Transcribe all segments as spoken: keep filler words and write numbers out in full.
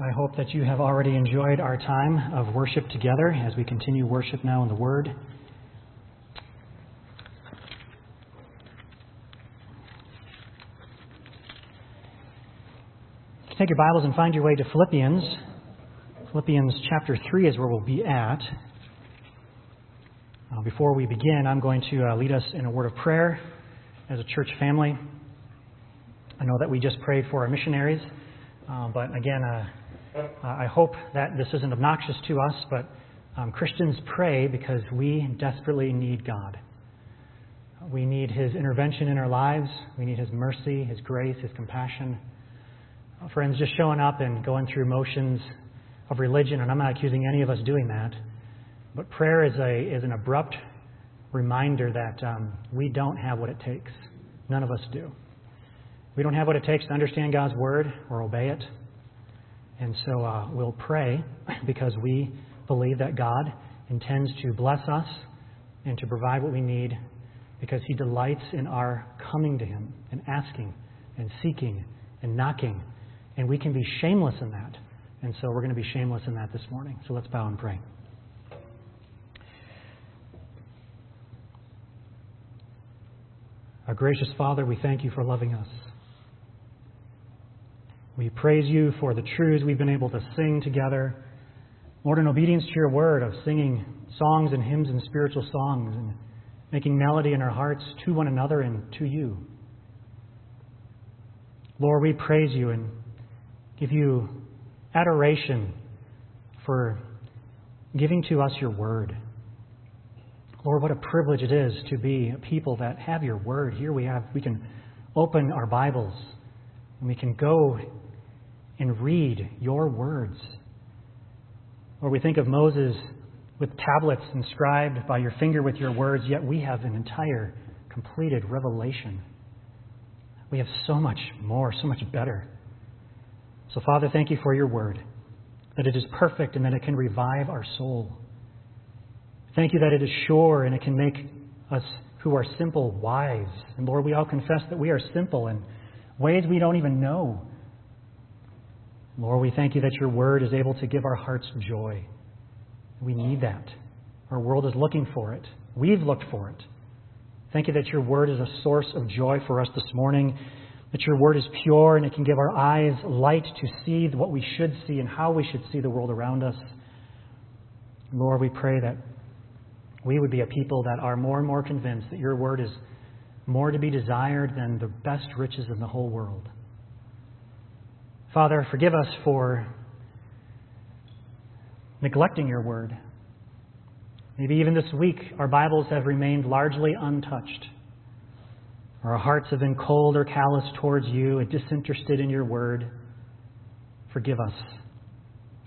I hope that you have already enjoyed our time of worship together as we continue worship now in the Word. Take your Bibles and find your way to Philippians. Philippians chapter three is where we'll be at. Uh, before we begin, I'm going to uh, lead us in a word of prayer as a church family. I know that we just prayed for our missionaries, uh, but again, uh, I hope that this isn't obnoxious to us, but um, Christians pray because we desperately need God. We need His intervention in our lives. We need His mercy, His grace, His compassion. Uh, friends, just showing up and going through motions of religion, and I'm not accusing any of us doing that, but prayer is a is an abrupt reminder that um, we don't have what it takes. None of us do. We don't have what it takes to understand God's Word or obey it. And so uh, we'll pray because we believe that God intends to bless us and to provide what we need because He delights in our coming to Him and asking and seeking and knocking. And we can be shameless in that. And so we're going to be shameless in that this morning. So let's bow and pray. Our gracious Father, we thank You for loving us. We praise You for the truths we've been able to sing together. Lord, in obedience to Your word of singing songs and hymns and spiritual songs and making melody in our hearts to one another and to You. Lord, we praise You and give You adoration for giving to us Your word. Lord, what a privilege it is to be a people that have Your word. Here we have, we can open our Bibles and we can go and read Your words. Or we think of Moses with tablets inscribed by Your finger with Your words, yet we have an entire completed revelation. We have so much more, so much better. So Father, thank You for Your word, that it is perfect and that it can revive our soul. Thank You that it is sure and it can make us who are simple wise. And Lord, we all confess that we are simple and ways we don't even know. Lord, we thank You that Your word is able to give our hearts joy. We need that. Our world is looking for it. We've looked for it. Thank You that Your word is a source of joy for us this morning, that Your word is pure and it can give our eyes light to see what we should see and how we should see the world around us. Lord, we pray that we would be a people that are more and more convinced that Your word is more to be desired than the best riches in the whole world. Father, forgive us for neglecting Your word. Maybe even this week, our Bibles have remained largely untouched. Our hearts have been cold or callous towards You and disinterested in Your word. Forgive us.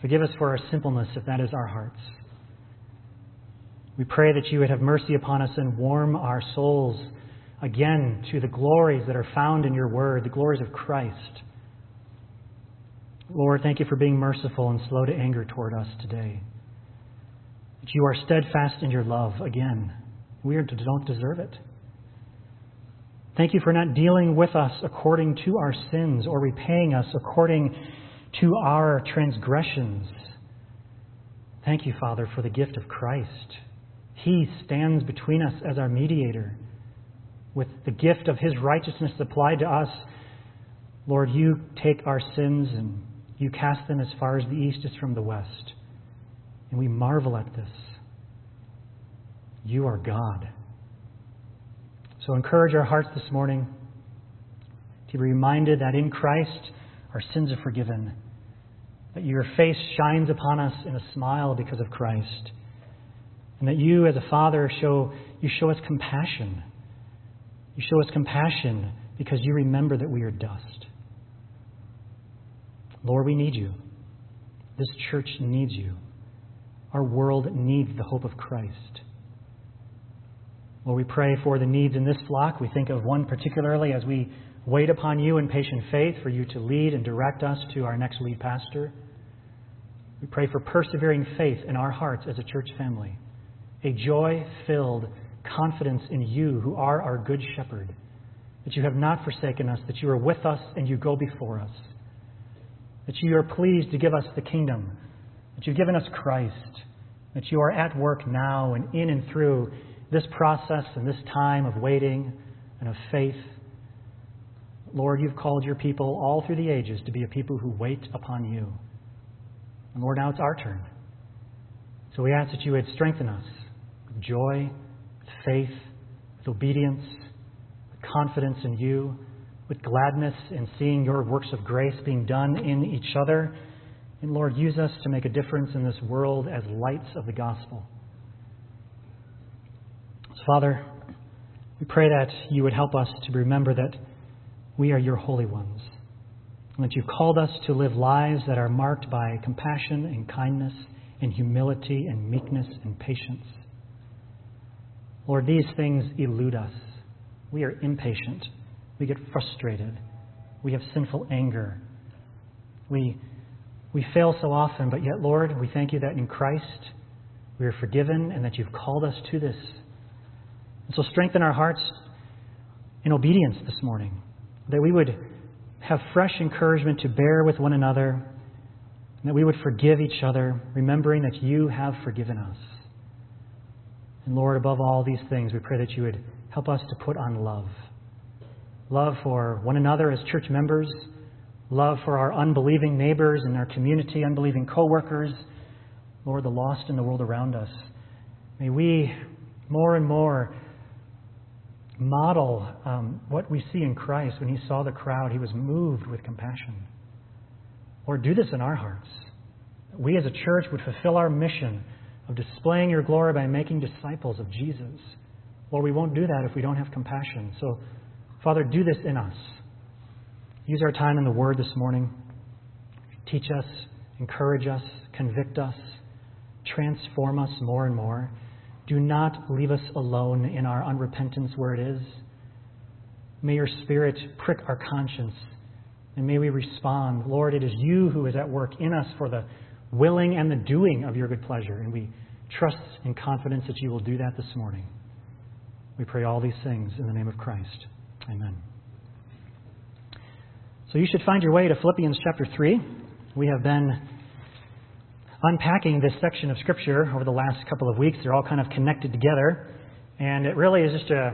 Forgive us for our simpleness, if that is our hearts. We pray that You would have mercy upon us and warm our souls again to the glories that are found in Your word, the glories of Christ. Lord, thank You for being merciful and slow to anger toward us today. That You are steadfast in Your love again. We don't deserve it. Thank You for not dealing with us according to our sins or repaying us according to our transgressions. Thank You, Father, for the gift of Christ. He stands between us as our mediator. With the gift of His righteousness applied to us, Lord, You take our sins and You cast them as far as the east is from the west. And we marvel at this. You are God. So encourage our hearts this morning to be reminded that in Christ our sins are forgiven, that Your face shines upon us in a smile because of Christ, and that You as a Father show you show us compassion. You show us compassion because You remember that we are dust. Lord, we need You. This church needs You. Our world needs the hope of Christ. Lord, we pray for the needs in this flock. We think of one particularly as we wait upon You in patient faith for You to lead and direct us to our next lead pastor. We pray for persevering faith in our hearts as a church family, a joy-filled confidence in You who are our good shepherd, that You have not forsaken us, that You are with us and You go before us. that you are pleased to give us the kingdom, that you've given us Christ, that you are at work now and in and through this process and this time of waiting and of faith. Lord, you've called your people all through the ages to be a people who wait upon you. And Lord, now it's our turn. So we ask that you would strengthen us with joy, with faith, with obedience, with confidence in you, with gladness in seeing your works of grace being done in each other. And Lord, use us to make a difference in this world as lights of the gospel. So Father, we pray that you would help us to remember that we are your holy ones, and that you've called us to live lives that are marked by compassion and kindness and humility and meekness and patience. Lord, these things elude us. We are impatient. We get frustrated. We have sinful anger. We we fail so often, but yet, Lord, we thank you that in Christ we are forgiven and that you've called us to this. And so strengthen our hearts in obedience this morning, that we would have fresh encouragement to bear with one another, and that we would forgive each other, remembering that you have forgiven us. And Lord, above all these things, we pray that you would help us to put on love. Love for one another as church members, love for our unbelieving neighbors and our community, unbelieving co-workers, Lord, the lost in the world around us. May we more and more model um, what we see in Christ. When he saw the crowd, he was moved with compassion. Lord, do this in our hearts. We as a church would fulfill our mission of displaying your glory by making disciples of Jesus. Lord, we won't do that if we don't have compassion. So, Father, do this in us. Use our time in the Word this morning. Teach us, encourage us, convict us, transform us more and more. Do not leave us alone in our unrepentance where it is. May your Spirit prick our conscience, and may we respond. Lord, it is you who is at work in us for the willing and the doing of your good pleasure, and we trust in confidence that you will do that this morning. We pray all these things in the name of Christ. Amen. So you should find your way to Philippians chapter three. We have been unpacking this section of Scripture over the last couple of weeks. They're all kind of connected together, and it really is just a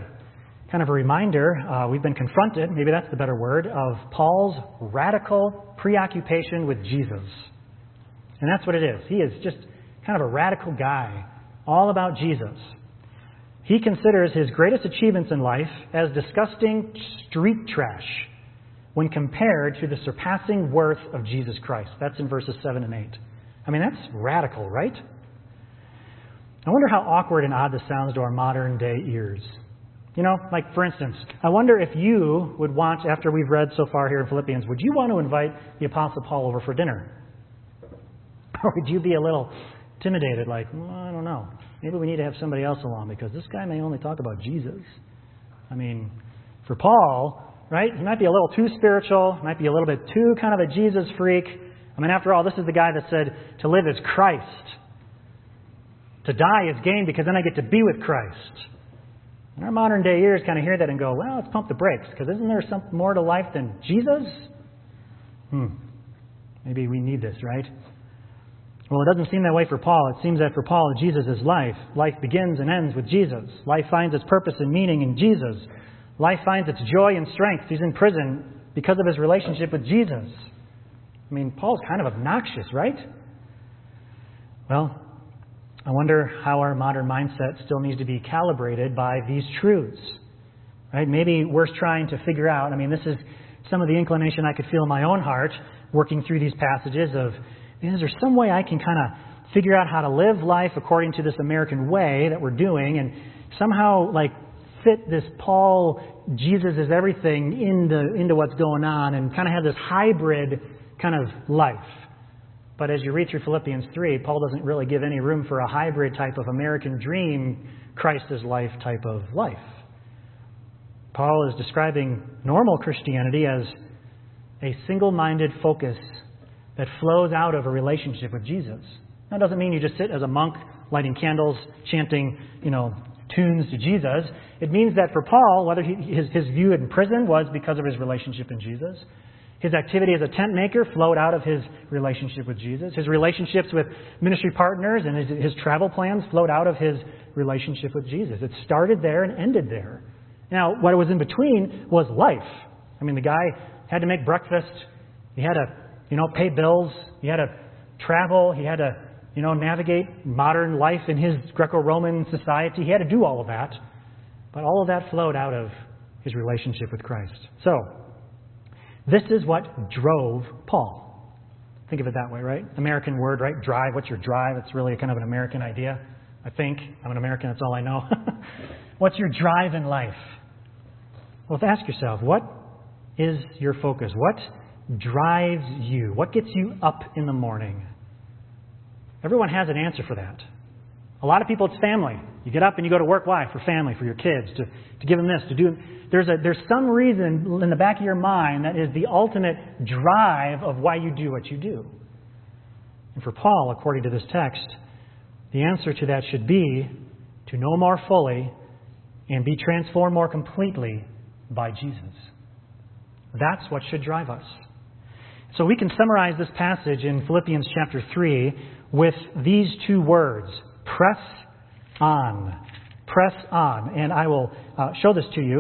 kind of a reminder. Uh, we've been confronted, maybe that's the better word, of Paul's radical preoccupation with Jesus. And that's what it is. He is just kind of a radical guy, all about Jesus. He considers his greatest achievements in life as disgusting street trash when compared to the surpassing worth of Jesus Christ. That's in verses seven and eight. I mean, that's radical, right? I wonder how awkward and odd this sounds to our modern day ears. You know, like for instance, I wonder if you would want, after we've read so far here in Philippians, would you want to invite the Apostle Paul over for dinner? Or would you be a little intimidated, like, well, I don't know, maybe we need to have somebody else along because this guy may only talk about Jesus. I mean, for Paul, right, he might be a little too spiritual, might be a little bit too kind of a Jesus freak. I mean, after all, this is the guy that said, to live is Christ. To die is gain because then I get to be with Christ. And our modern day ears kind of hear that and go, well, let's pump the brakes because isn't there something more to life than Jesus? Hmm. Maybe we need this, right? Well, it doesn't seem that way for Paul. It seems that for Paul, Jesus is life. Life begins and ends with Jesus. Life finds its purpose and meaning in Jesus. Life finds its joy and strength. He's in prison because of his relationship with Jesus. I mean, Paul's kind of obnoxious, right? Well, I wonder how our modern mindset still needs to be calibrated by these truths, right? Maybe we're trying to figure out, I mean, this is some of the inclination I could feel in my own heart working through these passages of, is there some way I can kind of figure out how to live life according to this American way that we're doing and somehow like fit this Paul, Jesus is everything into, into what's going on and kind of have this hybrid kind of life. But as you read through Philippians three, Paul doesn't really give any room for a hybrid type of American dream, Christ is life type of life. Paul is describing normal Christianity as a single-minded focus that flows out of a relationship with Jesus. That doesn't mean you just sit as a monk lighting candles, chanting, you know, tunes to Jesus. It means that for Paul, whether he, his, his view in prison was because of his relationship in Jesus, His activity as a tent maker flowed out of his relationship with Jesus. His relationships with ministry partners and his, his travel plans flowed out of his relationship with Jesus. It started there and ended there. Now, what was in between was life. I mean, the guy had to make breakfast. He had to, you know, pay bills. He had to travel. He had to, you know, navigate modern life in his Greco-Roman society. He had to do all of that. But all of that flowed out of his relationship with Christ. So, this is what drove Paul. Think of it that way, right? American word, right? Drive. What's your drive? It's really a kind of an American idea, I think. I'm an American. That's all I know. What's your drive in life? Well, if you ask yourself, what is your focus? What drives you? What gets you up in the morning? Everyone has an answer for that. A lot of people, it's family. You get up and you go to work. Why? For family, for your kids, to, to give them this, to do. There's a there's some reason in the back of your mind that is the ultimate drive of why you do what you do. And for Paul, according to this text, the answer to that should be to know more fully and be transformed more completely by Jesus. That's what should drive us. So we can summarize this passage in Philippians chapter three with these two words. Press on. Press on. And I will uh, show this to you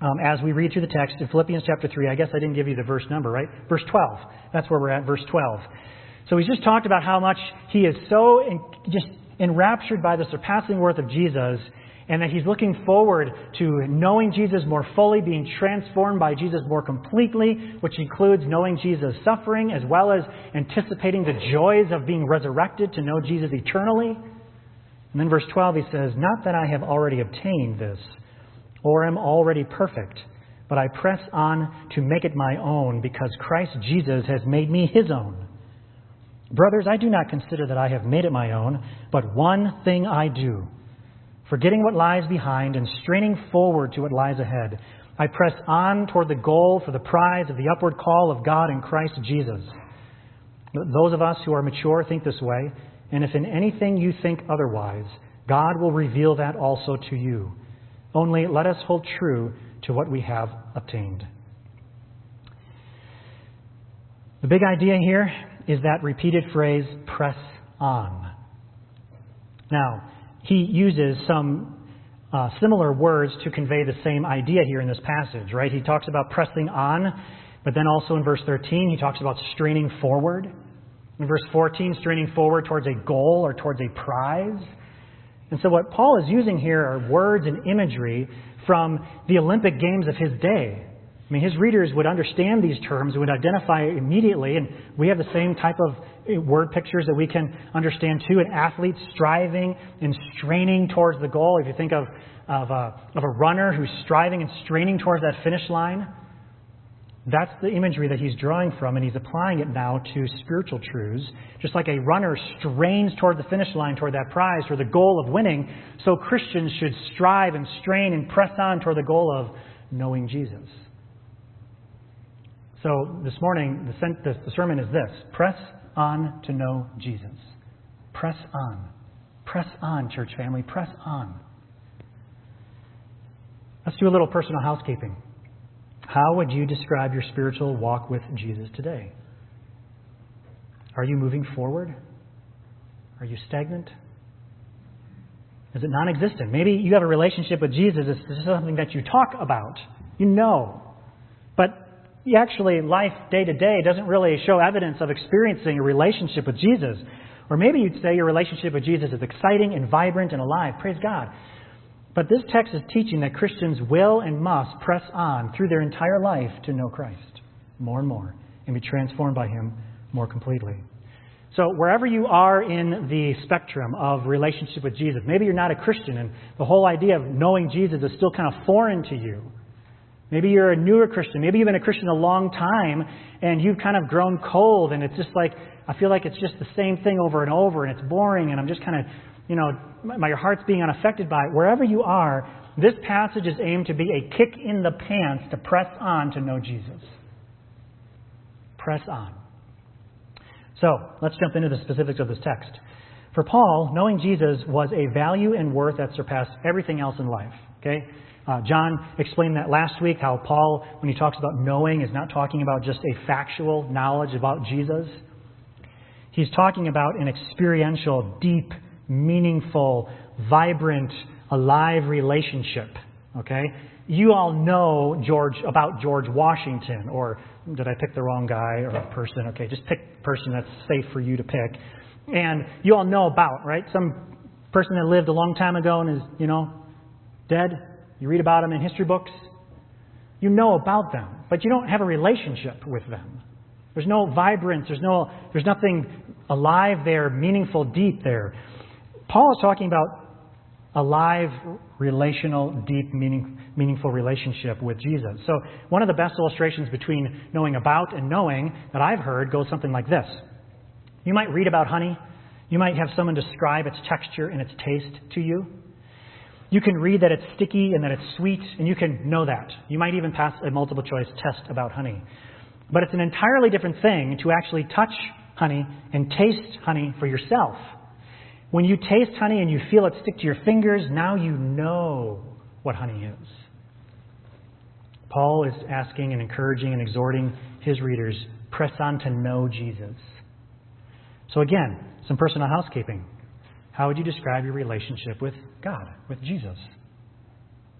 um, as we read through the text in Philippians chapter three. I guess I didn't give you the verse number, right? Verse twelve. That's where we're at, verse twelve. So he's just talked about how much he is so in, just enraptured by the surpassing worth of Jesus, and that he's looking forward to knowing Jesus more fully, being transformed by Jesus more completely, which includes knowing Jesus' suffering, as well as anticipating the joys of being resurrected to know Jesus eternally. And then verse twelve, he says, "Not that I have already obtained this, or am already perfect, but I press on to make it my own, because Christ Jesus has made me his own. Brothers, I do not consider that I have made it my own, but one thing I do. Forgetting what lies behind and straining forward to what lies ahead, I press on toward the goal for the prize of the upward call of God in Christ Jesus." Those of us who are mature think this way, and if in anything you think otherwise, God will reveal that also to you. Only let us hold true to what we have obtained. The big idea here is that repeated phrase, press on. Now, he uses some uh, similar words to convey the same idea here in this passage, right? He talks about pressing on, but then also in verse thirteen, he talks about straining forward. In verse fourteen, straining forward towards a goal or towards a prize. And so what Paul is using here are words and imagery from the Olympic Games of his day. I mean, his readers would understand these terms, would identify immediately, and we have the same type of word pictures that we can understand too. An athlete striving and straining towards the goal. If you think of of a, of a runner who's striving and straining towards that finish line, that's the imagery that he's drawing from, and he's applying it now to spiritual truths. Just like a runner strains toward the finish line, toward that prize, toward the goal of winning, so Christians should strive and strain and press on toward the goal of knowing Jesus. So this morning, the sermon is this: press on to know Jesus. Press on. Press on, church family. Press on. Let's do a little personal housekeeping. How would you describe your spiritual walk with Jesus today? Are you moving forward? Are you stagnant? Is it non-existent? Maybe you have a relationship with Jesus. It's something that you talk about. You know. But actually, life day to day doesn't really show evidence of experiencing a relationship with Jesus. Or maybe you'd say your relationship with Jesus is exciting and vibrant and alive. Praise God. But this text is teaching that Christians will and must press on through their entire life to know Christ more and more and be transformed by him more completely. So wherever you are in the spectrum of relationship with Jesus, maybe you're not a Christian and the whole idea of knowing Jesus is still kind of foreign to you. Maybe you're a newer Christian. Maybe you've been a Christian a long time and you've kind of grown cold, and it's just like, I feel like it's just the same thing over and over, and it's boring, and I'm just kind of, you know, my, my heart's being unaffected by it. Wherever you are, this passage is aimed to be a kick in the pants to press on to know Jesus. Press on. So let's jump into the specifics of this text. For Paul, knowing Jesus was a value and worth that surpassed everything else in life. Okay? Uh, John explained that last week, how Paul, when he talks about knowing, is not talking about just a factual knowledge about Jesus. He's talking about an experiential, deep, meaningful, vibrant, alive relationship. Okay? You all know George about George Washington, or did I pick the wrong guy or a person? Okay, just pick the person that's safe for you to pick. And you all know about, right? Some person that lived a long time ago and is, you know, dead. You read about them in history books. You know about them, but you don't have a relationship with them. There's no vibrance. There's no, there's nothing alive there, meaningful, deep there. Paul is talking about alive, relational, deep, meaning, meaningful relationship with Jesus. So one of the best illustrations between knowing about and knowing that I've heard goes something like this. You might read about honey. You might have someone describe its texture and its taste to you. You can read that it's sticky and that it's sweet, and you can know that. You might even pass a multiple choice test about honey. But it's an entirely different thing to actually touch honey and taste honey for yourself. When you taste honey and you feel it stick to your fingers, now you know what honey is. Paul is asking and encouraging and exhorting his readers, press on to know Jesus. So again, some personal housekeeping. How would you describe your relationship with God, with Jesus?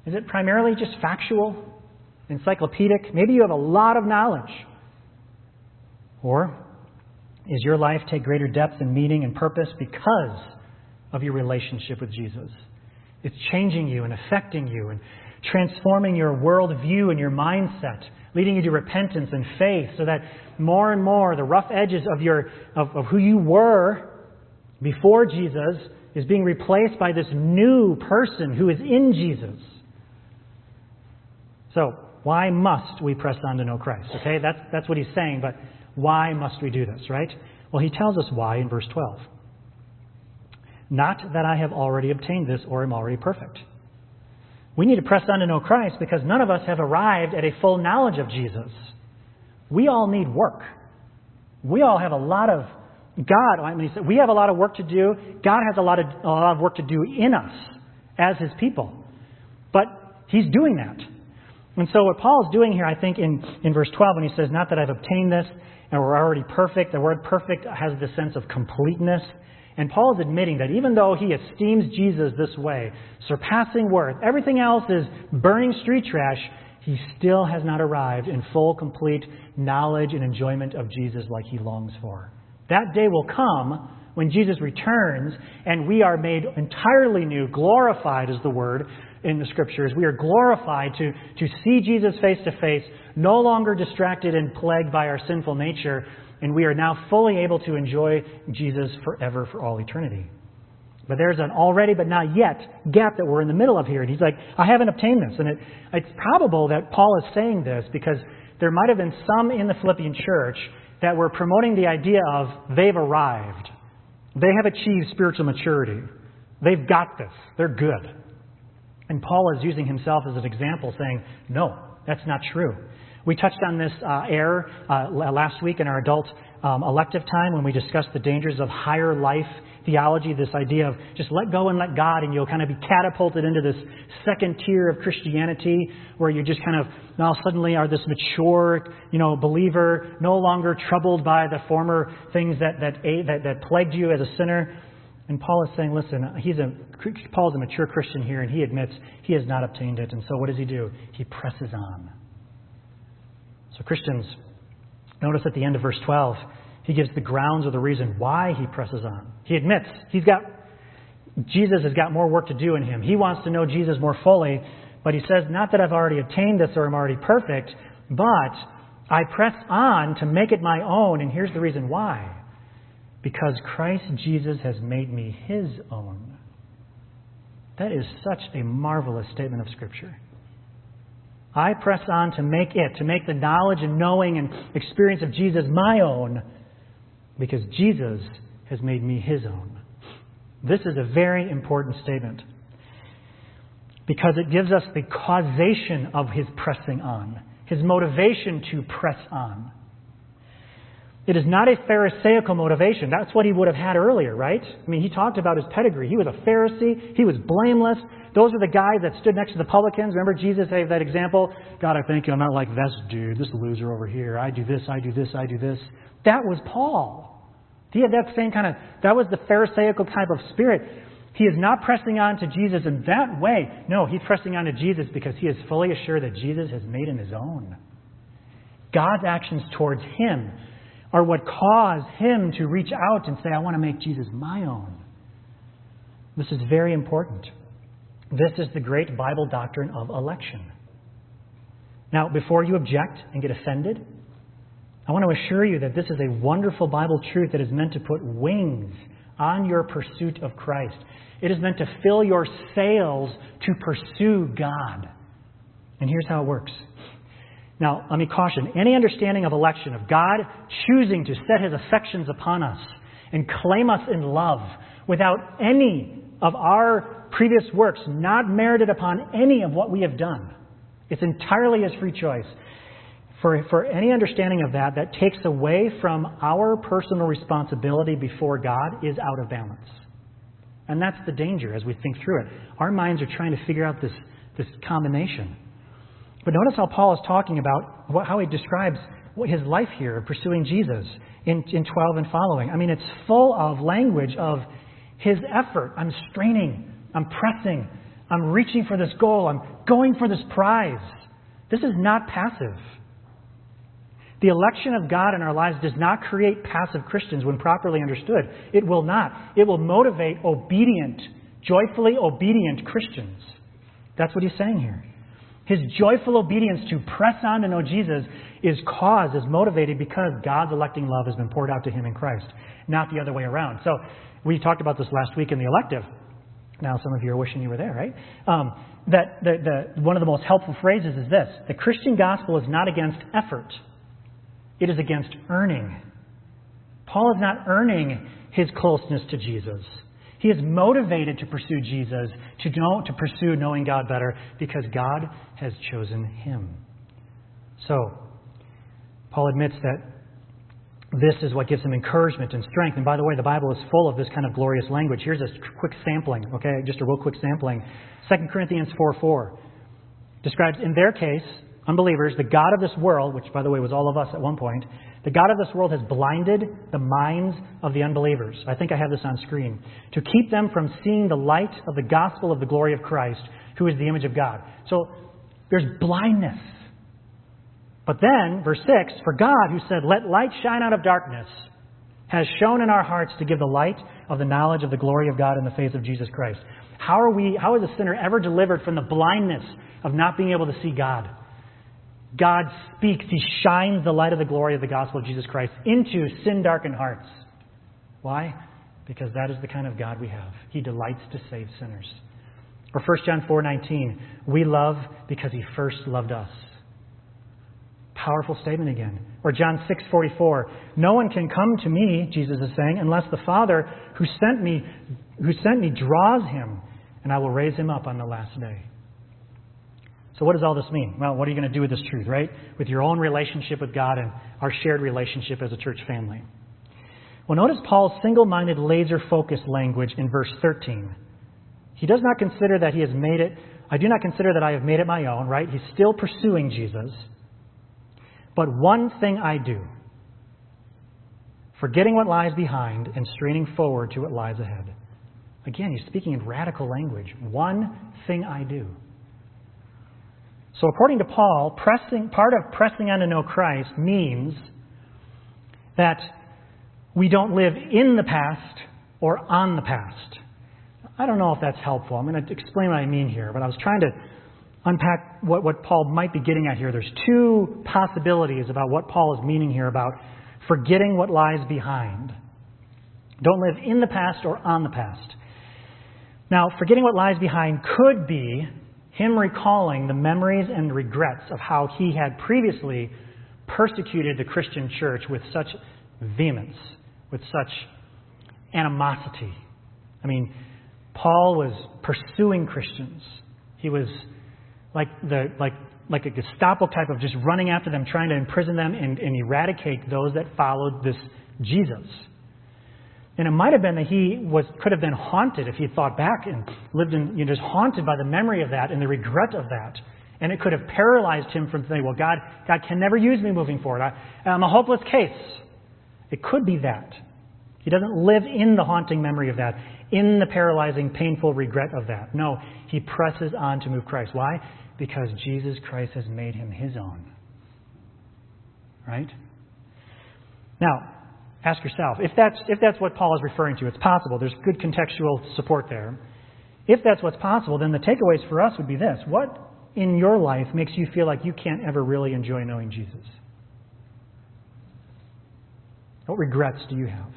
Is it primarily just factual, encyclopedic? Maybe you have a lot of knowledge. Or is your life take greater depth and meaning and purpose because of your relationship with Jesus? It's changing you and affecting you and transforming your worldview and your mindset, leading you to repentance and faith, so that more and more the rough edges of your of, of who you were before Jesus is being replaced by this new person who is in Jesus. So why must we press on to know Christ? Okay, that's that's what he's saying, but why must we do this, right? Well, he tells us why in verse twelve. Not that I have already obtained this or am already perfect. We need to press on to know Christ because none of us have arrived at a full knowledge of Jesus. We all need work. We all have a lot of God. I mean, we have a lot of work to do. God has a lot of, a lot of work to do in us as his people. But he's doing that. And so what Paul's doing here, I think, in, in verse twelve, when he says, not that I've obtained this and we're already perfect, the word perfect has this sense of completeness. And Paul is admitting that even though he esteems Jesus this way, surpassing worth, everything else is burning street trash, he still has not arrived in full, complete knowledge and enjoyment of Jesus like he longs for. That day will come when Jesus returns and we are made entirely new, glorified is the word in the scriptures. We are glorified to, to see Jesus face to face, no longer distracted and plagued by our sinful nature, and we are now fully able to enjoy Jesus forever for all eternity. But there's an already but not yet gap that we're in the middle of here. And he's like, I haven't obtained this. And it, it's probable that Paul is saying this because there might have been some in the Philippian church that were promoting the idea of they've arrived. They have achieved spiritual maturity. They've got this. They're good. And Paul is using himself as an example saying, no, that's not true. We touched on this uh, error uh, last week in our adult um, elective time when we discussed the dangers of higher life theology, this idea of just let go and let God, and you'll kind of be catapulted into this second tier of Christianity where you just kind of now suddenly are this mature, you know, believer, no longer troubled by the former things that that that, that plagued you as a sinner. And Paul is saying, listen, he's a Paul's a mature Christian here, and he admits he has not obtained it. And so what does he do? He presses on. So Christians, notice at the end of verse twelve, he gives the grounds or the reason why he presses on. He admits he's got, Jesus has got more work to do in him. He wants to know Jesus more fully, but he says, not that I've already obtained this or I'm already perfect, but I press on to make it my own. And here's the reason why. Because Christ Jesus has made me his own. That is such a marvelous statement of Scripture. I press on to make it, to make the knowledge and knowing and experience of Jesus my own, because Jesus has made me his own. This is a very important statement because it gives us the causation of his pressing on, his motivation to press on. It is not a Pharisaical motivation. That's what he would have had earlier, right? I mean, he talked about his pedigree. He was a Pharisee. He was blameless. Those are the guys that stood next to the publicans. Remember Jesus gave that example? God, I thank you. I'm not like this dude, this loser over here. I do this, I do this, I do this. That was Paul. He had that same kind of, that was the Pharisaical type of spirit. He is not pressing on to Jesus in that way. No, he's pressing on to Jesus because he is fully assured that Jesus has made him his own. God's actions towards him are what cause him to reach out and say, I want to make Jesus my own. This is very important. This is the great Bible doctrine of election. Now, before you object and get offended, I want to assure you that this is a wonderful Bible truth that is meant to put wings on your pursuit of Christ. It is meant to fill your sails to pursue God. And here's how it works. Now, let me caution. Any understanding of election, of God choosing to set his affections upon us and claim us in love without any of our previous works, not merited upon any of what we have done. It's entirely his free choice. For, for any understanding of that, that takes away from our personal responsibility before God is out of balance. And that's the danger as we think through it. Our minds are trying to figure out this, this combination. But notice how Paul is talking about what, how he describes what his life here of pursuing Jesus in, in twelve and following. I mean, it's full of language of his effort. I'm straining. I'm pressing. I'm reaching for this goal. I'm going for this prize. This is not passive. The election of God in our lives does not create passive Christians when properly understood. It will not. It will motivate obedient, joyfully obedient Christians. That's what he's saying here. His joyful obedience to press on to know Jesus is caused, is motivated because God's electing love has been poured out to him in Christ, not the other way around. So we talked about this last week in the elective. Now some of you are wishing you were there, right? Um, that the, the, one of the most helpful phrases is this. The Christian gospel is not against effort. It is against earning. Paul is not earning his closeness to Jesus. He is motivated to pursue Jesus, to know, to pursue knowing God better, because God has chosen him. So, Paul admits that this is what gives him encouragement and strength. And by the way, the Bible is full of this kind of glorious language. Here's a quick sampling, okay? Just a real quick sampling. Second Corinthians four four describes, in their case, unbelievers, the God of this world, which by the way was all of us at one point, the God of this world has blinded the minds of the unbelievers. I think I have this on screen. To keep them from seeing the light of the gospel of the glory of Christ, who is the image of God. So there's blindness. But then, verse six, for God, who said, let light shine out of darkness, has shone in our hearts to give the light of the knowledge of the glory of God in the face of Jesus Christ. How are we, how is a sinner ever delivered from the blindness of not being able to see God? God speaks. He shines the light of the glory of the gospel of Jesus Christ into sin-darkened hearts. Why? Because that is the kind of God we have. He delights to save sinners. Or First John four nineteen, we love because he first loved us. Powerful statement again. Or John six forty-four, no one can come to me, Jesus is saying, unless the Father who sent me, who sent me draws him, and I will raise him up on the last day. So what does all this mean? Well, what are you going to do with this truth, right? With your own relationship with God and our shared relationship as a church family. Well, notice Paul's single-minded, laser-focused language in verse thirteen. He does not consider that he has made it. I do not consider that I have made it my own, right? He's still pursuing Jesus. But one thing I do, forgetting what lies behind and straining forward to what lies ahead. Again, he's speaking in radical language. One thing I do. So according to Paul, pressing, part of pressing on to know Christ means that we don't live in the past or on the past. I don't know if that's helpful. I'm going to explain what I mean here, but I was trying to unpack what, what Paul might be getting at here. There's two possibilities about what Paul is meaning here about forgetting what lies behind. Don't live in the past or on the past. Now, forgetting what lies behind could be him recalling the memories and regrets of how he had previously persecuted the Christian church with such vehemence, with such animosity. I mean, Paul was pursuing Christians. He was like the like like a Gestapo type of just running after them, trying to imprison them and, and eradicate those that followed this Jesus. And it might have been that he was could have been haunted if he thought back and lived in, you know, just haunted by the memory of that and the regret of that. And it could have paralyzed him from saying, well, God, God can never use me moving forward. I, I'm a hopeless case. It could be that. He doesn't live in the haunting memory of that, in the paralyzing, painful regret of that. No, he presses on to move Christ. Why? Because Jesus Christ has made him his own. Right? Now, ask yourself, if that's, if that's what Paul is referring to, it's possible. There's good contextual support there. If that's what's possible, then the takeaways for us would be this. What in your life makes you feel like you can't ever really enjoy knowing Jesus? What regrets do you have?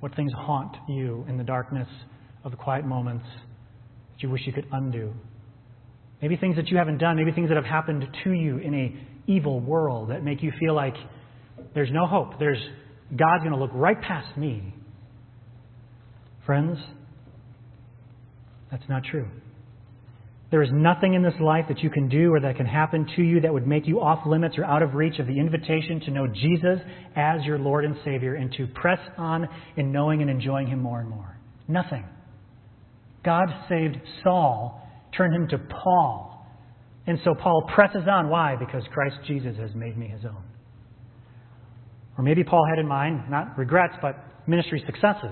What things haunt you in the darkness of the quiet moments that you wish you could undo? Maybe things that you haven't done, maybe things that have happened to you in an evil world that make you feel like there's no hope. There's God's going to look right past me. Friends, that's not true. There is nothing in this life that you can do or that can happen to you that would make you off limits or out of reach of the invitation to know Jesus as your Lord and Savior and to press on in knowing and enjoying Him more and more. Nothing. God saved Saul, turned him to Paul. And so Paul presses on. Why? Because Christ Jesus has made me His own. Or maybe Paul had in mind, not regrets, but ministry successes.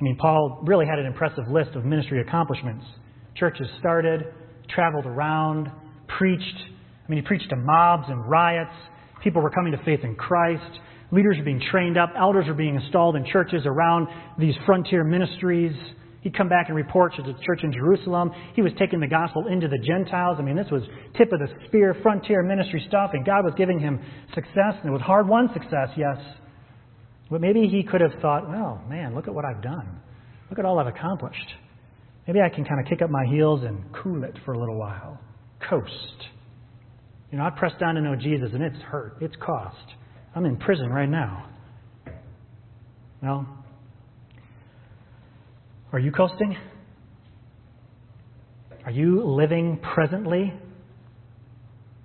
I mean, Paul really had an impressive list of ministry accomplishments. Churches started, traveled around, preached. I mean, he preached to mobs and riots. People were coming to faith in Christ. Leaders were being trained up. Elders were being installed in churches around these frontier ministries. He'd come back and report to the church in Jerusalem. He was taking the gospel into the Gentiles. I mean, this was tip of the spear, frontier ministry stuff, and God was giving him success, and it was hard-won success, yes. But maybe he could have thought, well, man, look at what I've done. Look at all I've accomplished. Maybe I can kind of kick up my heels and cool it for a little while. Coast. You know, I pressed down to know Jesus, and it's hurt. It's cost. I'm in prison right now. Well, are you coasting? Are you living presently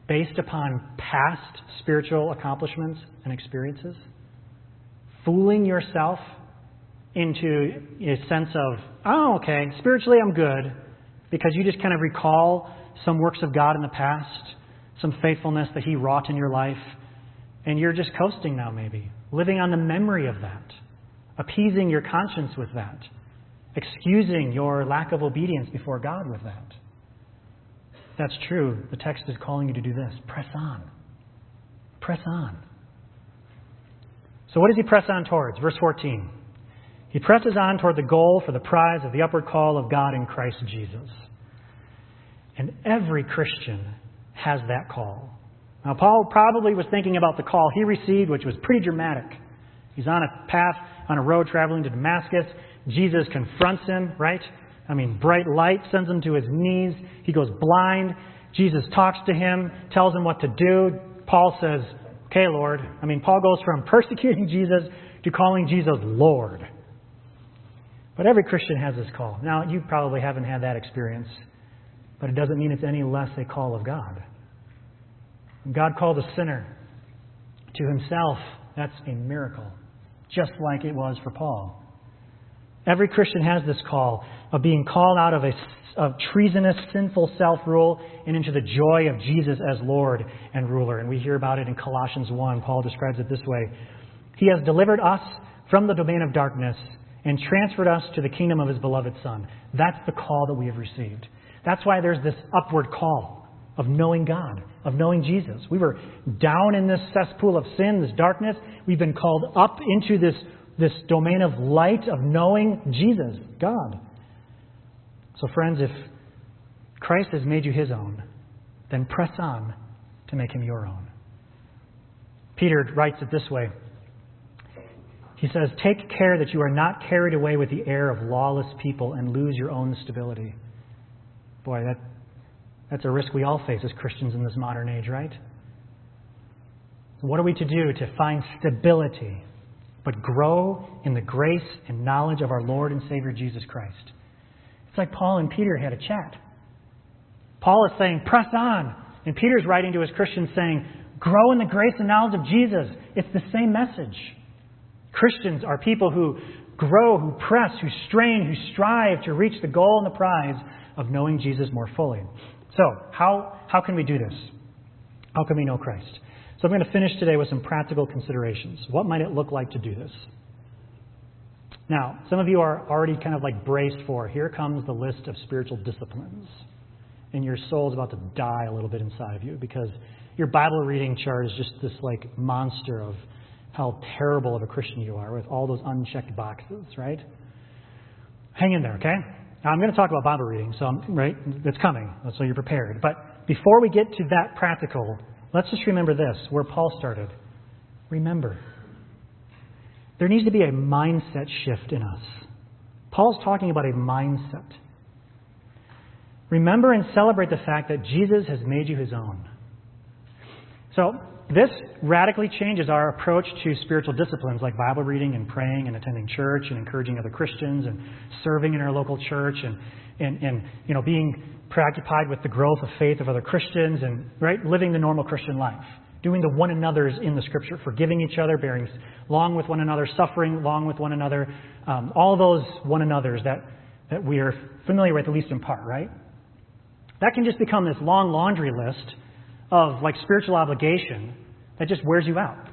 based upon past spiritual accomplishments and experiences? Fooling yourself into a sense of, oh, okay, spiritually I'm good, because you just kind of recall some works of God in the past, some faithfulness that He wrought in your life, and you're just coasting now maybe, living on the memory of that, appeasing your conscience with that, excusing your lack of obedience before God with that. If that's true, the text is calling you to do this. Press on. Press on. So what does he press on towards? Verse fourteen. He presses on toward the goal for the prize of the upward call of God in Christ Jesus. And every Christian has that call. Now, Paul probably was thinking about the call he received, which was pretty dramatic. He's on a path, on a road traveling to Damascus. Jesus confronts him, right? I mean, bright light sends him to his knees. He goes blind. Jesus talks to him, tells him what to do. Paul says, okay, Lord. I mean, Paul goes from persecuting Jesus to calling Jesus Lord. But every Christian has this call. Now, you probably haven't had that experience, but it doesn't mean it's any less a call of God. God called a sinner to Himself. That's a miracle, just like it was for Paul. Every Christian has this call of being called out of a of treasonous, sinful self-rule and into the joy of Jesus as Lord and ruler. And we hear about it in Colossians one. Paul describes it this way. He has delivered us from the domain of darkness and transferred us to the kingdom of His beloved Son. That's the call that we have received. That's why there's this upward call of knowing God, of knowing Jesus. We were down in this cesspool of sin, this darkness. We've been called up into this, this domain of light, of knowing Jesus, God. So friends, if Christ has made you His own, then press on to make Him your own. Peter writes it this way. He says, take care that you are not carried away with the air of lawless people and lose your own stability. Boy, that, that's a risk we all face as Christians in this modern age, right? What are we to do to find stability, but grow in the grace and knowledge of our Lord and Savior Jesus Christ? It's like Paul and Peter had a chat. Paul is saying, press on. And Peter's writing to his Christians saying, grow in the grace and knowledge of Jesus. It's the same message. Christians are people who grow, who press, who strain, who strive to reach the goal and the prize of knowing Jesus more fully. So, how, how can we do this? How can we know Christ? So I'm going to finish today with some practical considerations. What might it look like to do this? Now, some of you are already kind of like braced for, here comes the list of spiritual disciplines. And your soul's about to die a little bit inside of you because your Bible reading chart is just this like monster of how terrible of a Christian you are with all those unchecked boxes, right? Hang in there, okay? Now, I'm going to talk about Bible reading, so I'm, right? It's coming, so you're prepared. But before we get to that practical, let's just remember this, where Paul started. Remember. There needs to be a mindset shift in us. Paul's talking about a mindset. Remember and celebrate the fact that Jesus has made you his own. So, this radically changes our approach to spiritual disciplines like Bible reading and praying and attending church and encouraging other Christians and serving in our local church and, and, and you know, being preoccupied with the growth of faith of other Christians and right living the normal Christian life. Doing the one another's in the Scripture, forgiving each other, bearing long with one another, suffering long with one another, um, all those one another's that, that we are familiar with, at least in part, right? That can just become this long laundry list of like spiritual obligation that just wears you out.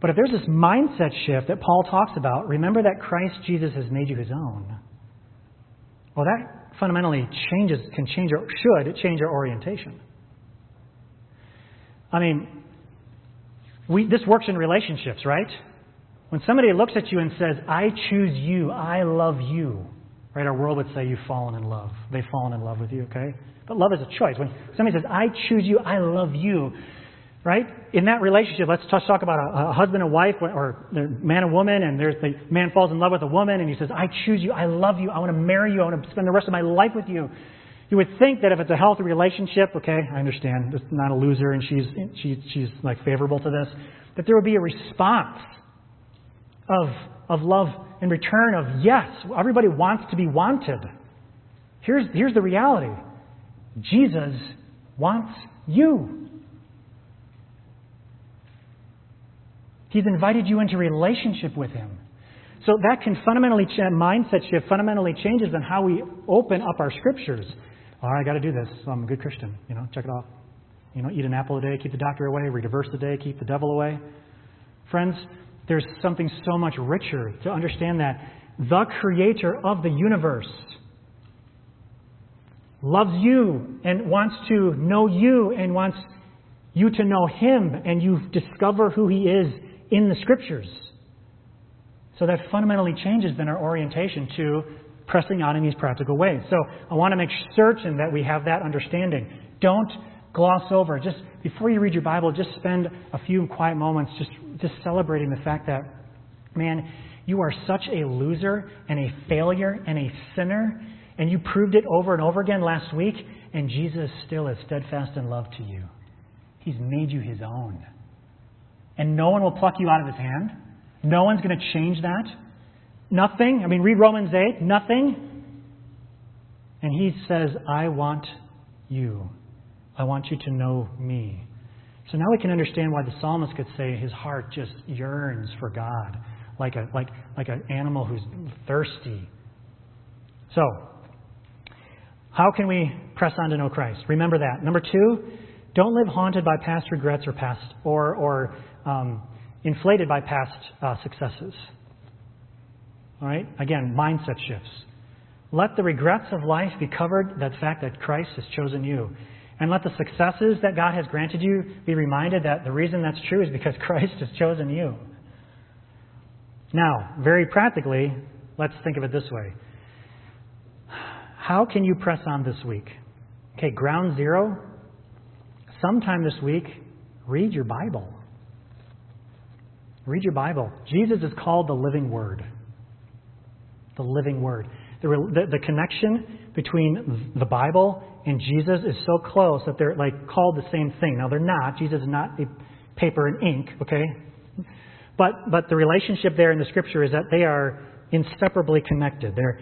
But if there's this mindset shift that Paul talks about, remember that Christ Jesus has made you his own. Well, that fundamentally changes, can change, or should change our orientation. I mean, we, this works in relationships, right? When somebody looks at you and says, I choose you, I love you, right? Our world would say you've fallen in love. They've fallen in love with you, okay? But love is a choice. When somebody says, I choose you, I love you, right? In that relationship, let's talk about a, a husband and wife or a man and woman, and there's the man falls in love with a woman and he says, I choose you, I love you, I want to marry you, I want to spend the rest of my life with you. You would think that if it's a healthy relationship, okay, I understand, it's not a loser and she's she, she's like favorable to this, that there would be a response of of love in return of, yes, everybody wants to be wanted. Here's, here's the reality. Jesus wants you. He's invited you into relationship with him. So that can fundamentally, mindset shift fundamentally changes on how we open up our Scriptures. All right, I got to do this. I'm a good Christian. You know, check it off. You know, eat an apple a day, keep the doctor away, read a verse a day, keep the devil away. Friends, there's something so much richer to understand that the Creator of the universe loves you and wants to know you and wants you to know Him, and you discover who He is in the Scriptures. So that fundamentally changes then our orientation to pressing on in these practical ways. So I want to make certain that we have that understanding. Don't gloss over. Just before you read your Bible, just spend a few quiet moments just, just celebrating the fact that, man, you are such a loser and a failure and a sinner, and you proved it over and over again last week, and Jesus still is steadfast in love to you. He's made you his own. And no one will pluck you out of his hand. No one's going to change that. Nothing. I mean, read Romans eight. Nothing. And he says, I want you. I want you to know me. So now we can understand why the psalmist could say his heart just yearns for God, like a like like an animal who's thirsty. So, how can we press on to know Christ? Remember that. Number two, don't live haunted by past regrets or past or or. Um, inflated by past uh, successes. All right? Again, mindset shifts. Let the regrets of life be covered, that fact that Christ has chosen you. And let the successes that God has granted you be reminded that the reason that's true is because Christ has chosen you. Now, very practically, let's think of it this way. How can you press on this week? Okay, ground zero. Sometime this week, read your Bible. Read your Bible. Jesus is called the living Word. The living Word. The, the, the connection between the Bible and Jesus is so close that they're like called the same thing. Now, they're not. Jesus is not a paper and ink, okay? But but the relationship there in the Scripture is that they are inseparably connected. They're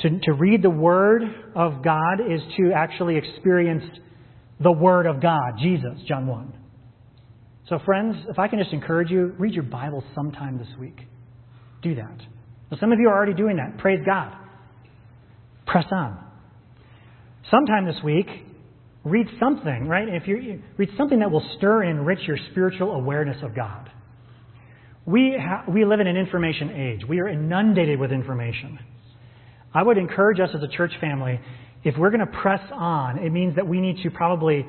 To, to read the Word of God is to actually experience the Word of God, Jesus, John one. So friends, if I can just encourage you, read your Bible sometime this week. Do that. Now, some of you are already doing that. Praise God. Press on. Sometime this week, read something, right? If you read something that will stir and enrich your spiritual awareness of God. We ha- we live in an information age. We are inundated with information. I would encourage us as a church family, if we're going to press on, it means that we need to probably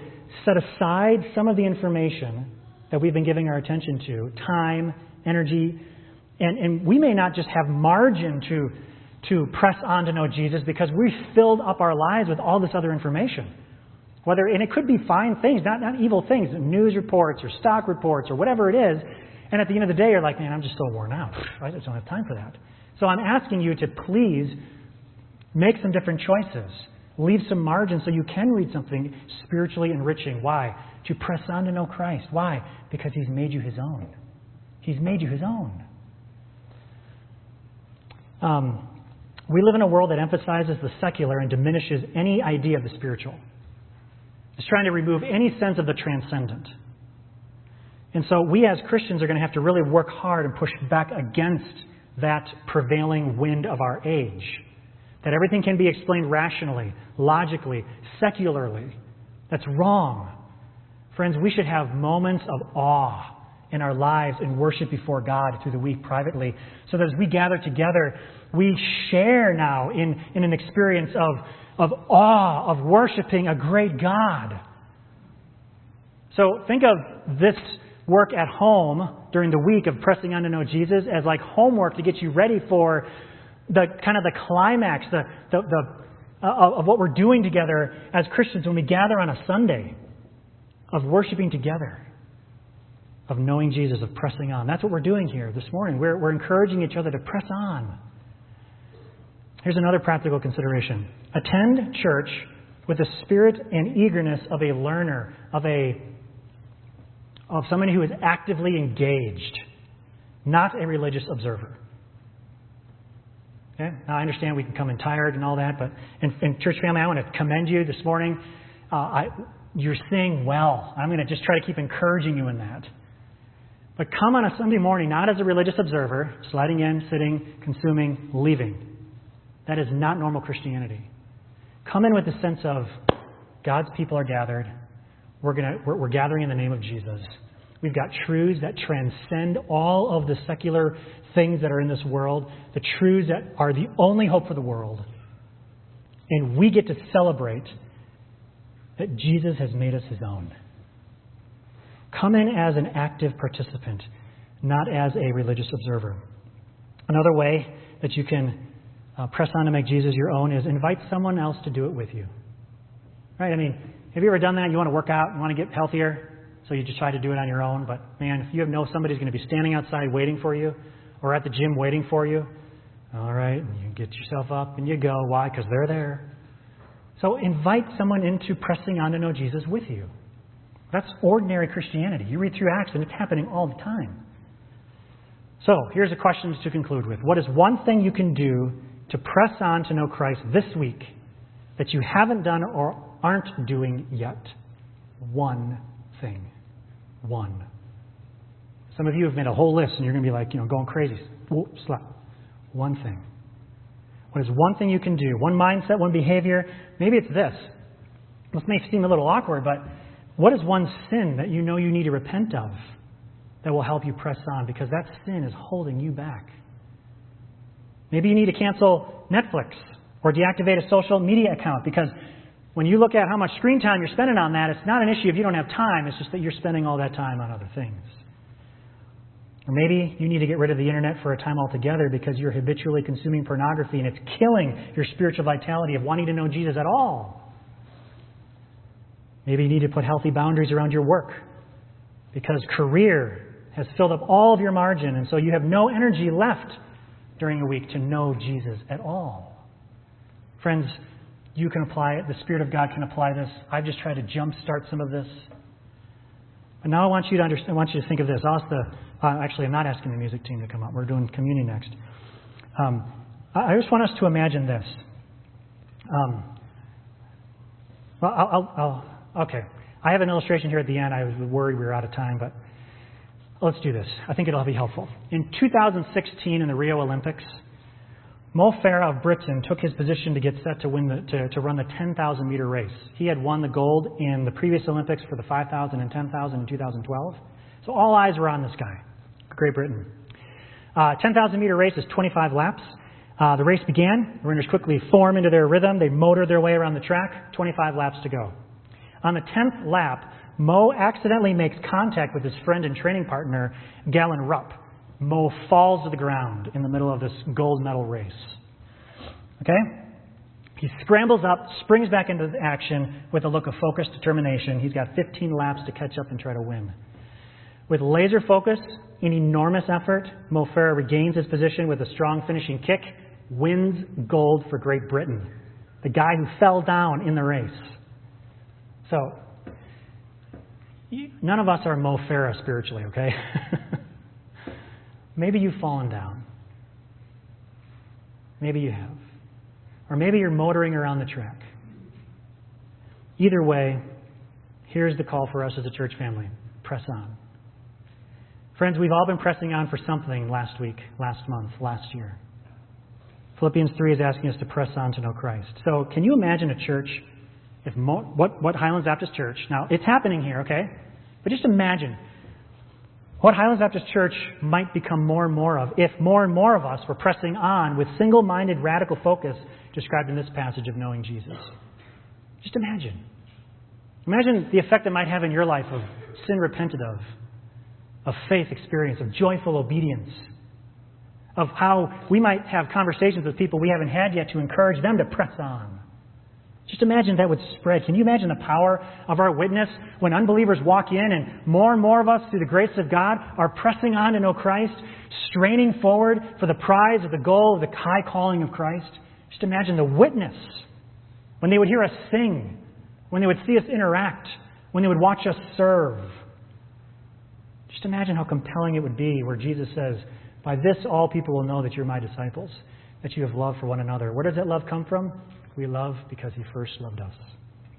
set aside some of the information that we've been giving our attention to, time, energy, and, and we may not just have margin to to press on to know Jesus because we've filled up our lives with all this other information. Whether, and it could be fine things, not, not evil things, news reports or stock reports or whatever it is. And at the end of the day, you're like, man, I'm just so worn out. I just don't have time for that. So I'm asking you to please make some different choices. Leave some margin so you can read something spiritually enriching. Why? To press on to know Christ. Why? Because He's made you His own. He's made you His own. Um, we live in a world that emphasizes the secular and diminishes any idea of the spiritual. It's trying to remove any sense of the transcendent. And so we as Christians are going to have to really work hard and push back against that prevailing wind of our age. That everything can be explained rationally, logically, secularly. That's wrong. Friends, we should have moments of awe in our lives and worship before God through the week privately. So that as we gather together, we share now in, in an experience of, of awe, of worshiping a great God. So think of this work at home during the week of pressing on to know Jesus as like homework to get you ready for the kind of the climax the, the, the, uh, of what we're doing together as Christians when we gather on a Sunday, of worshiping together, of knowing Jesus, of pressing on. That's what we're doing here this morning. We're, we're encouraging each other to press on. Here's another practical consideration. Attend church with the spirit and eagerness of a learner, of a of someone who is actively engaged, not a religious observer. Okay? Now, I understand we can come in tired and all that, but in, in church family, I want to commend you this morning. Uh, I, you're saying well. I'm going to just try to keep encouraging you in that. But come on a Sunday morning, not as a religious observer, sliding in, sitting, consuming, leaving. That is not normal Christianity. Come in with a sense of God's people are gathered. We're gonna we're, we're gathering in the name of Jesus. We've got truths that transcend all of the secular things that are in this world, the truths that are the only hope for the world. And we get to celebrate that Jesus has made us His own. Come in as an active participant, not as a religious observer. Another way that you can uh, press on to make Jesus your own is invite someone else to do it with you. Right? I mean, have you ever done that? You want to work out, you want to get healthier, so you just try to do it on your own. But man, if you know somebody's going to be standing outside waiting for you or at the gym waiting for you, all right, and you get yourself up and you go. Why? Because they're there. So invite someone into pressing on to know Jesus with you. That's ordinary Christianity. You read through Acts and it's happening all the time. So here's the questions to conclude with. What is one thing you can do to press on to know Christ this week that you haven't done or aren't doing yet? One thing. One. Some of you have made a whole list and you're going to be like, you know, going crazy. Whoops, slap. One thing. What is one thing you can do? One mindset, one behavior. Maybe it's this. This may seem a little awkward, but what is one sin that you know you need to repent of that will help you press on? Because that sin is holding you back. Maybe you need to cancel Netflix or deactivate a social media account because when you look at how much screen time you're spending on that, it's not an issue if you don't have time. It's just that you're spending all that time on other things. Or maybe you need to get rid of the internet for a time altogether because you're habitually consuming pornography and it's killing your spiritual vitality of wanting to know Jesus at all. Maybe you need to put healthy boundaries around your work because career has filled up all of your margin and so you have no energy left during the week to know Jesus at all. Friends, you can apply it. The Spirit of God can apply this. I've just tried to jumpstart some of this. But now I want you to understand. I want you to think of this. I'll ask the, uh, actually, I'm not asking the music team to come up. We're doing communion next. Um, I just want us to imagine this. Um, well, I'll, I'll, I'll, okay. I have an illustration here at the end. I was worried we were out of time, but let's do this. I think it'll be helpful. In two thousand sixteen, in the Rio Olympics, Mo Farah of Britain took his position to get set to win the, to, to run the ten thousand meter race. He had won the gold in the previous Olympics for the five thousand and ten thousand in two thousand twelve. So all eyes were on this guy, Great Britain. Uh, ten thousand meter race is twenty-five laps. Uh, the race began. The runners quickly form into their rhythm. They motor their way around the track. twenty-five laps to go. On the tenth lap, Mo accidentally makes contact with his friend and training partner, Galen Rupp. Mo falls to the ground in the middle of this gold medal race. Okay? He scrambles up, springs back into action with a look of focused determination. He's got fifteen laps to catch up and try to win. With laser focus and enormous effort, Mo Farah regains his position with a strong finishing kick, wins gold for Great Britain. The guy who fell down in the race. So, none of us are Mo Farah spiritually, okay? Maybe you've fallen down. Maybe you have. Or maybe you're motoring around the track. Either way, here's the call for us as a church family. Press on. Friends, we've all been pressing on for something last week, last month, last year. Philippians three is asking us to press on to know Christ. So can you imagine a church, if Mo, what, what Highlands Baptist Church, now it's happening here, okay? But just imagine what Highlands Baptist Church might become more and more of if more and more of us were pressing on with single-minded radical focus described in this passage of knowing Jesus. Just imagine. Imagine the effect it might have in your life of sin repented of, of faith experience, of joyful obedience, of how we might have conversations with people we haven't had yet to encourage them to press on. Just imagine that would spread. Can you imagine the power of our witness when unbelievers walk in and more and more of us, through the grace of God, are pressing on to know Christ, straining forward for the prize of the goal of the high calling of Christ? Just imagine the witness when they would hear us sing, when they would see us interact, when they would watch us serve. Just imagine how compelling it would be where Jesus says, "By this all people will know that you're my disciples, that you have love for one another." Where does that love come from? We love because he first loved us.